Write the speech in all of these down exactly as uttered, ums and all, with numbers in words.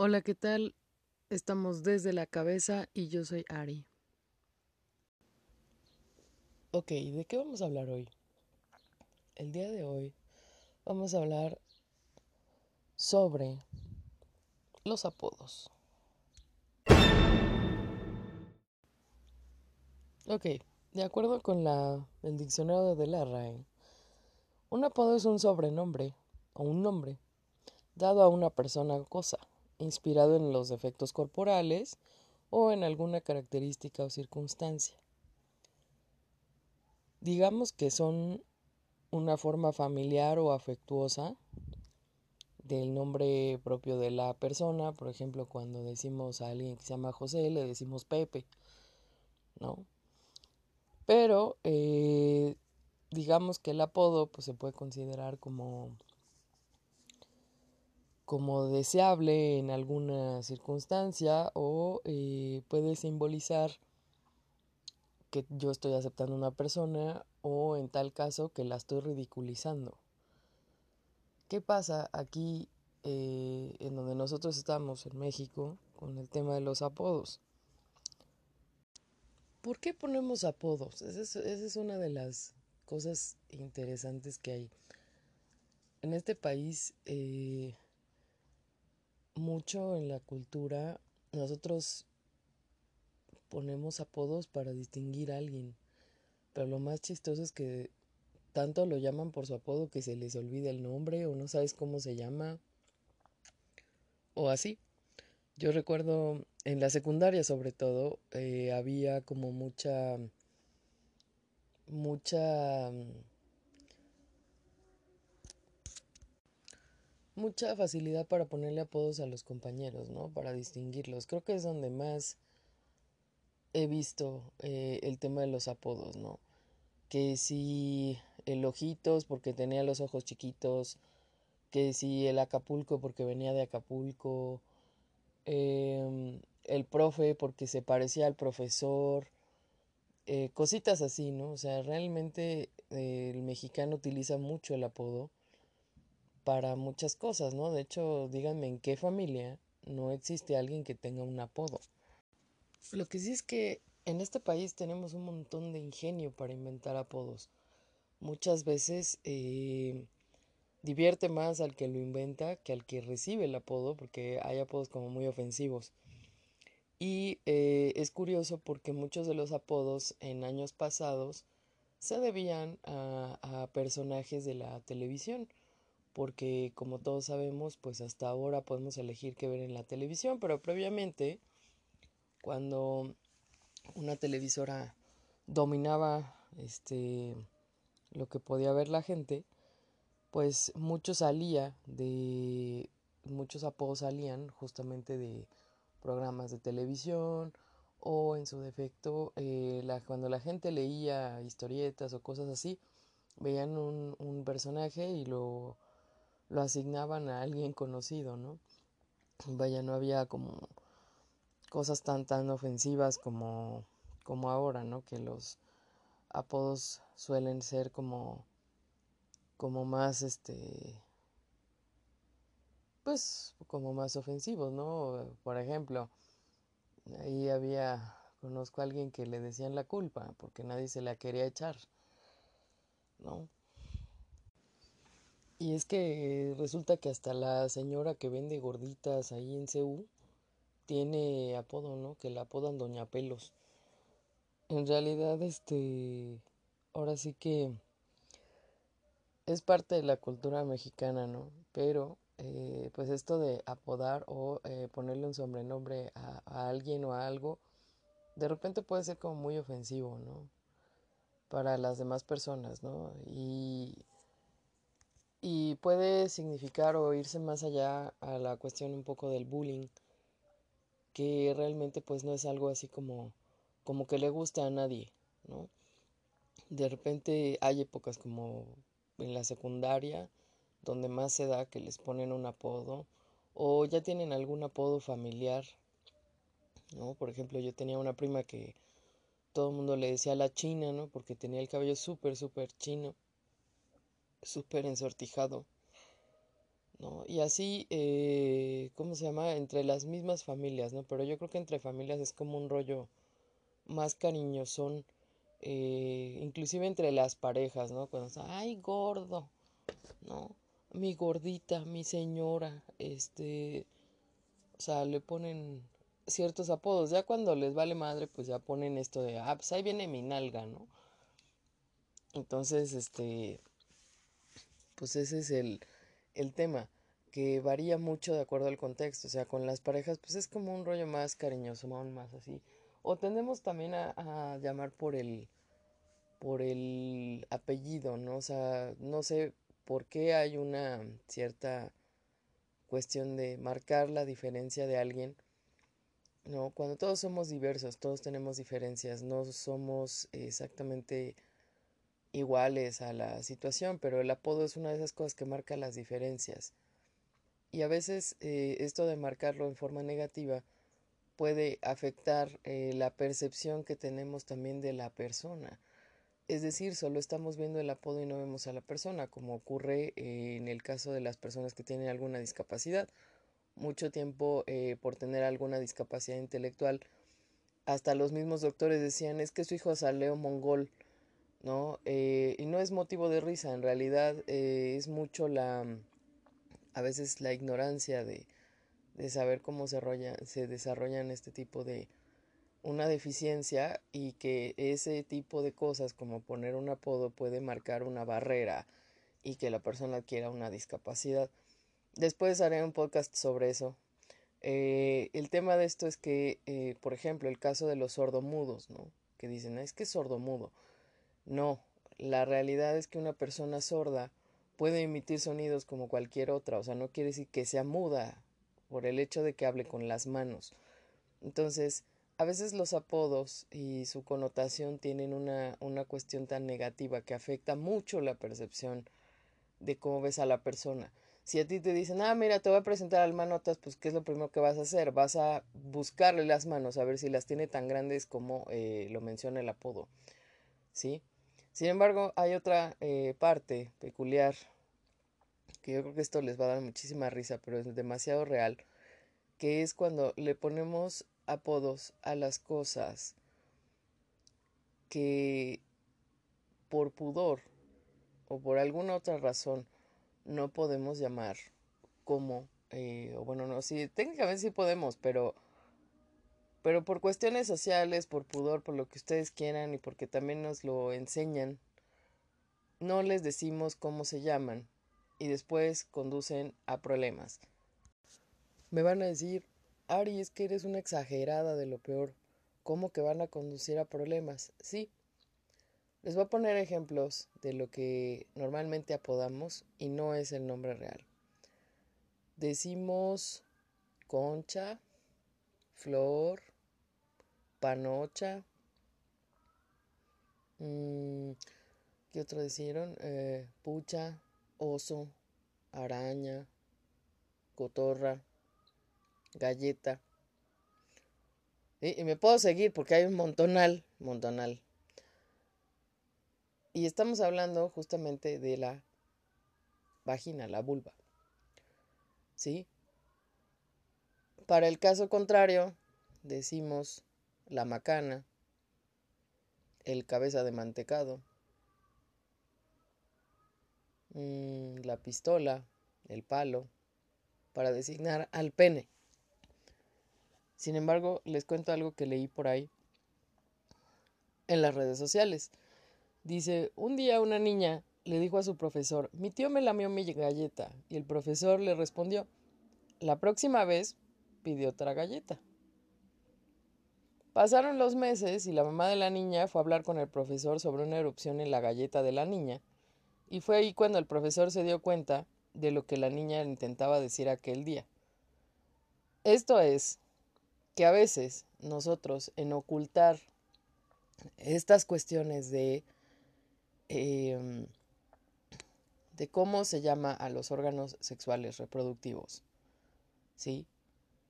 Hola, ¿qué tal? Estamos desde la cabeza y yo soy Ari. Ok, ¿de qué vamos a hablar hoy? El día de hoy vamos a hablar sobre los apodos. Ok, de acuerdo con la, el diccionario de la RAE, un apodo es un sobrenombre o un nombre dado a una persona o cosa, inspirado en los defectos corporales o en alguna característica o circunstancia. Digamos que son una forma familiar o afectuosa del nombre propio de la persona. Por ejemplo, cuando decimos a alguien que se llama José, le decimos Pepe, ¿no? Pero eh, digamos que el apodo pues, se puede considerar como... como deseable en alguna circunstancia o eh, puede simbolizar que yo estoy aceptando a una persona o en tal caso que la estoy ridiculizando. ¿Qué pasa aquí eh, en donde nosotros estamos en México con el tema de los apodos? ¿Por qué ponemos apodos? Esa es, esa es una de las cosas interesantes que hay. En este país... Eh, mucho en la cultura nosotros ponemos apodos para distinguir a alguien, pero lo más chistoso es que tanto lo llaman por su apodo que se les olvida el nombre o no sabes cómo se llama o así. Yo recuerdo en la secundaria sobre todo eh, había como mucha mucha mucha facilidad para ponerle apodos a los compañeros, ¿no? Para distinguirlos. Creo que es donde más he visto eh, el tema de los apodos, ¿no? Que si el Ojitos porque tenía los ojos chiquitos, que si el Acapulco porque venía de Acapulco, eh, el profe porque se parecía al profesor, eh, cositas así, ¿no? O sea, realmente eh, el mexicano utiliza mucho el apodo para muchas cosas, ¿no? De hecho, díganme en qué familia no existe alguien que tenga un apodo. Lo que sí es que en este país tenemos un montón de ingenio para inventar apodos. Muchas veces eh, divierte más al que lo inventa que al que recibe el apodo, porque hay apodos como muy ofensivos. Y eh, es curioso porque muchos de los apodos en años pasados se debían a, a personajes de la televisión. Porque como todos sabemos, pues hasta ahora podemos elegir qué ver en la televisión, pero previamente, cuando una televisora dominaba este, lo que podía ver la gente, pues mucho salía de, muchos apodos salían justamente de programas de televisión o en su defecto, eh, la, cuando la gente leía historietas o cosas así, veían un, un personaje y lo... lo asignaban a alguien conocido, ¿no? Vaya, no había como cosas tan tan ofensivas como, como ahora, ¿no? Que los apodos suelen ser como, como más, este, pues, como más ofensivos, ¿no? Por ejemplo, ahí había, conozco a alguien que le decían la culpa porque nadie se la quería echar, ¿no? Y es que resulta que hasta la señora que vende gorditas ahí en C U tiene apodo, ¿no? Que la apodan Doña Pelos. En realidad, este, ahora sí que es parte de la cultura mexicana, ¿no? Pero, eh, pues esto de apodar o eh, ponerle un sobrenombre a, a alguien o a algo, de repente puede ser como muy ofensivo, ¿no? Para las demás personas, ¿no? Y... Y puede significar o irse más allá a la cuestión un poco del bullying, que realmente pues no es algo así como, como que le gusta a nadie, ¿no? De repente hay épocas como en la secundaria, donde más se da que les ponen un apodo, o ya tienen algún apodo familiar, ¿no? Por ejemplo, yo tenía una prima que todo el mundo le decía la china, ¿no? Porque tenía el cabello súper, súper chino. Súper ensortijado, ¿no? Y así, eh, ¿cómo se llama? Entre las mismas familias, ¿no? Pero yo creo que entre familias es como un rollo más cariñosón, eh, inclusive entre las parejas, ¿no? Cuando está, ay, gordo, ¿no? Mi gordita, mi señora, este, o sea, le ponen ciertos apodos. Ya cuando les vale madre, pues ya ponen esto de, ah, pues ahí viene mi nalga, ¿no? Entonces, este, pues ese es el, el tema, que varía mucho de acuerdo al contexto. O sea, con las parejas, pues es como un rollo más cariñoso, aún más así. O tendemos también a, a llamar por el, por el apellido, ¿no? O sea, no sé por qué hay una cierta cuestión de marcar la diferencia de alguien, ¿no? Cuando todos somos diversos, todos tenemos diferencias, no somos exactamente iguales a la situación, pero el apodo es una de esas cosas que marca las diferencias. Y a veces eh, esto de marcarlo en forma negativa puede afectar eh, la percepción que tenemos también de la persona. Es decir, solo estamos viendo el apodo y no vemos a la persona, como ocurre eh, en el caso de las personas que tienen alguna discapacidad. Mucho tiempo eh, por tener alguna discapacidad intelectual, hasta los mismos doctores decían, es que su hijo salió mongol, ¿no? Eh, y no es motivo de risa, en realidad eh, es mucho la, a veces la ignorancia de, de saber cómo se, rolla, se desarrollan este tipo de, una deficiencia, y que ese tipo de cosas como poner un apodo puede marcar una barrera y que la persona adquiera una discapacidad. Después haré un podcast sobre eso. Eh, el tema de esto es que, eh, por ejemplo, el caso de los sordomudos, ¿no? Que dicen, es que es sordomudo. No, la realidad es que una persona sorda puede emitir sonidos como cualquier otra. O sea, no quiere decir que sea muda por el hecho de que hable con las manos. Entonces, a veces los apodos y su connotación tienen una, una cuestión tan negativa que afecta mucho la percepción de cómo ves a la persona. Si a ti te dicen, ah, mira, te voy a presentar al manotas, pues ¿qué es lo primero que vas a hacer? Vas a buscarle las manos, a ver si las tiene tan grandes como eh, lo menciona el apodo, ¿sí? Sin embargo, hay otra eh, parte peculiar, que yo creo que esto les va a dar muchísima risa, pero es demasiado real, que es cuando le ponemos apodos a las cosas que por pudor o por alguna otra razón no podemos llamar como, eh, o bueno, no, sí, técnicamente sí podemos, pero, pero por cuestiones sociales, por pudor, por lo que ustedes quieran y porque también nos lo enseñan, no les decimos cómo se llaman y después conducen a problemas. Me van a decir, Ari, es que eres una exagerada de lo peor, ¿cómo que van a conducir a problemas? Sí. Les voy a poner ejemplos de lo que normalmente apodamos y no es el nombre real. Decimos concha, flor, panocha. Mmm, ¿qué otro dijeron? Eh, pucha, oso, araña, cotorra, galleta. ¿Sí? Y me puedo seguir porque hay un montonal, montonal. Y estamos hablando justamente de la vagina, la vulva, ¿sí? Para el caso contrario, decimos la macana, el cabeza de mantecado, mmm, la pistola, el palo, para designar al pene. Sin embargo, les cuento algo que leí por ahí en las redes sociales. Dice, un día una niña le dijo a su profesor, mi tío me lamió mi galleta, y el profesor le respondió, la próxima vez pidió otra galleta. Pasaron los meses y la mamá de la niña fue a hablar con el profesor sobre una erupción en la galleta de la niña, y fue ahí cuando el profesor se dio cuenta de lo que la niña intentaba decir aquel día. Esto es que a veces nosotros, en ocultar estas cuestiones de Eh, de cómo se llama a los órganos sexuales reproductivos, ¿sí?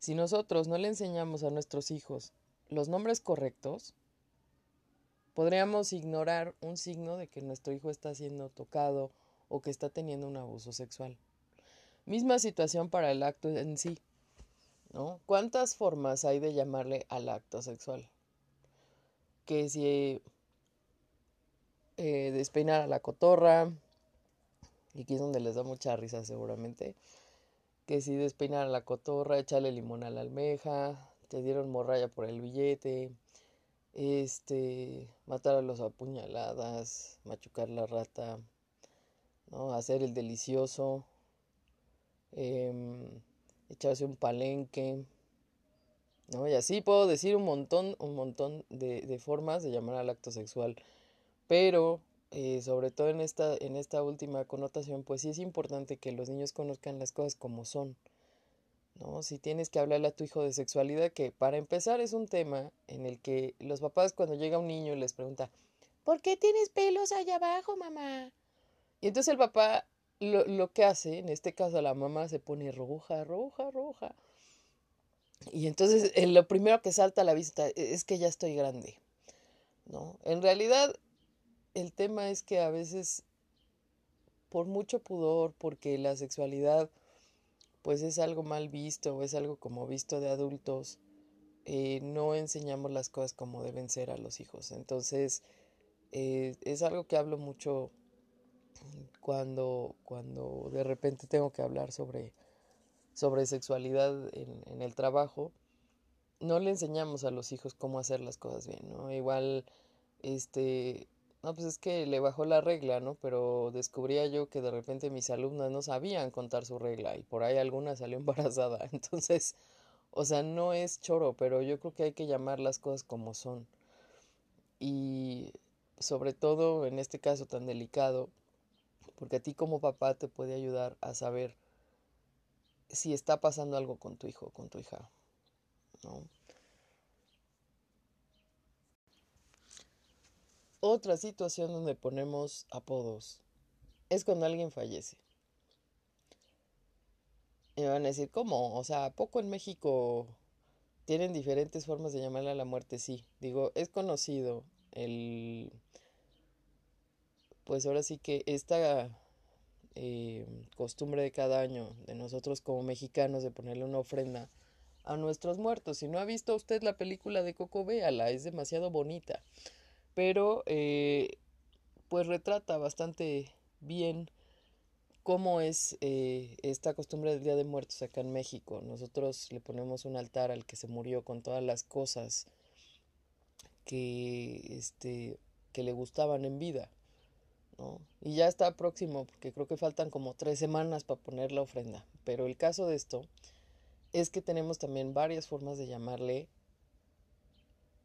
Si nosotros no le enseñamos a nuestros hijos los nombres correctos, podríamos ignorar un signo de que nuestro hijo está siendo tocado o que está teniendo un abuso sexual. Misma situación para el acto en sí, ¿no? ¿Cuántas formas hay de llamarle al acto sexual? Que si eh, despeinar a la cotorra, y aquí es donde les da mucha risa seguramente, que si despeinar a la cotorra, echarle limón a la almeja, te dieron morralla por el billete, este, matar a los apuñaladas, machucar la rata, ¿no? Hacer el delicioso, eh, echarse un palenque, ¿no? Y así puedo decir un montón, un montón de, de formas de llamar al acto sexual, pero eh, sobre todo en esta, en esta última connotación, pues sí es importante que los niños conozcan las cosas como son, ¿no? Si tienes que hablarle a tu hijo de sexualidad, que para empezar es un tema en el que los papás cuando llega un niño les pregunta, ¿por qué tienes pelos allá abajo, mamá? Y entonces el papá lo, lo que hace, en este caso la mamá se pone roja, roja, roja. Y entonces eh, lo primero que salta a la vista es que ya estoy grande, ¿no? En realidad el tema es que a veces por mucho pudor, porque la sexualidad pues es algo mal visto, o es algo como visto de adultos, eh, no enseñamos las cosas como deben ser a los hijos. Entonces, eh, es algo que hablo mucho cuando, cuando de repente tengo que hablar sobre, sobre sexualidad en, en el trabajo. No le enseñamos a los hijos cómo hacer las cosas bien, ¿no? Igual, este, no, pues es que le bajó la regla, ¿no? Pero descubría yo que de repente mis alumnas no sabían contar su regla y por ahí alguna salió embarazada. Entonces, o sea, no es choro, pero yo creo que hay que llamar las cosas como son. Y sobre todo en este caso tan delicado, porque a ti como papá te puede ayudar a saber si está pasando algo con tu hijo o con tu hija, ¿no? Otra situación donde ponemos apodos es cuando alguien fallece. Y me van a decir, ¿cómo? O sea, ¿a poco en México tienen diferentes formas de llamarle a la muerte? Sí, digo, es conocido el... Pues ahora sí que esta eh, costumbre de cada año de nosotros como mexicanos de ponerle una ofrenda a nuestros muertos. Si no ha visto usted la película de Coco, véala, es demasiado bonita. Pero eh, pues retrata bastante bien cómo es eh, esta costumbre del Día de Muertos acá en México. Nosotros le ponemos un altar al que se murió con todas las cosas que, este, que le gustaban en vida, ¿no? Y ya está próximo, porque creo que faltan como tres semanas para poner la ofrenda. Pero el caso de esto es que tenemos también varias formas de llamarle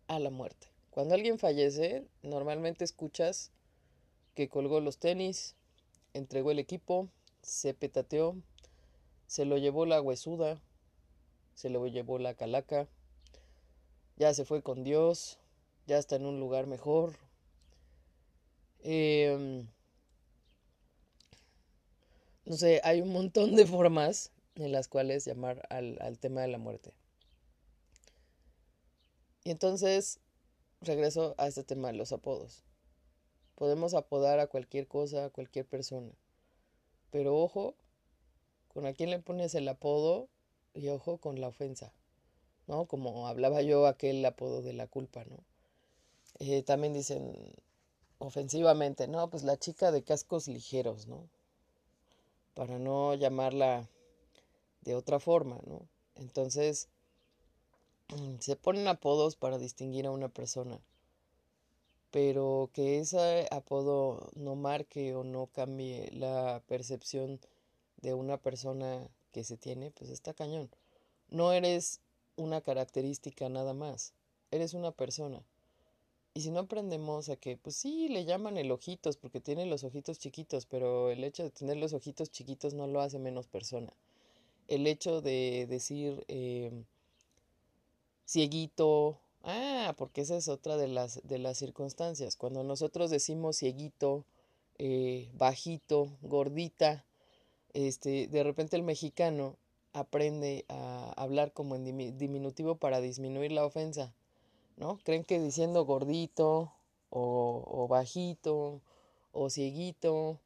a la muerte. Cuando alguien fallece, normalmente escuchas que colgó los tenis, entregó el equipo, se petateó, se lo llevó la huesuda, se lo llevó la calaca, ya se fue con Dios, ya está en un lugar mejor. Eh, no sé, hay un montón de formas en las cuales llamar al, al tema de la muerte. Y entonces... regreso a este tema, los apodos. Podemos apodar a cualquier cosa, a cualquier persona. Pero ojo con a quién le pones el apodo y ojo con la ofensa, ¿no? Como hablaba yo aquel apodo de la culpa, ¿no? Eh, también dicen ofensivamente, no, pues la chica de cascos ligeros, ¿no? Para no llamarla de otra forma, ¿no? Entonces... se ponen apodos para distinguir a una persona, pero que ese apodo no marque o no cambie la percepción de una persona que se tiene, pues está cañón. No eres una característica nada más, eres una persona. Y si no aprendemos a que, pues sí, le llaman el ojitos porque tiene los ojitos chiquitos, pero el hecho de tener los ojitos chiquitos no lo hace menos persona. El hecho de decir... Eh, cieguito, ah, porque esa es otra de las, de las circunstancias. Cuando nosotros decimos cieguito, eh, bajito, gordita, este, de repente el mexicano aprende a hablar como en diminutivo para disminuir la ofensa, ¿no? Creen que diciendo gordito o, o bajito o cieguito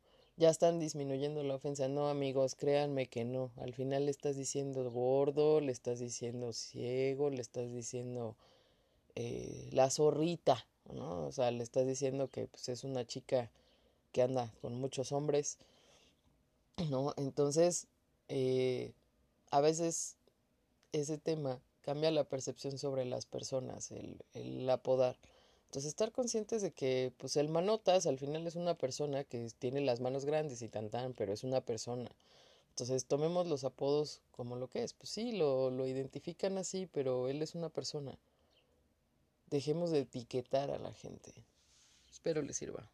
Ya están disminuyendo la ofensa. No, amigos, créanme que no. Al final le estás diciendo gordo, le estás diciendo ciego, le estás diciendo eh, la zorrita, ¿no? O sea, le estás diciendo que pues, es una chica que anda con muchos hombres, ¿no? Entonces, eh, a veces ese tema cambia la percepción sobre las personas, el, el apodar. Entonces, estar conscientes de que pues el manotas al final es una persona que tiene las manos grandes y tan tan, pero es una persona. Entonces, tomemos los apodos como lo que es. Pues sí, lo, lo identifican así, pero él es una persona. Dejemos de etiquetar a la gente. Espero les sirva.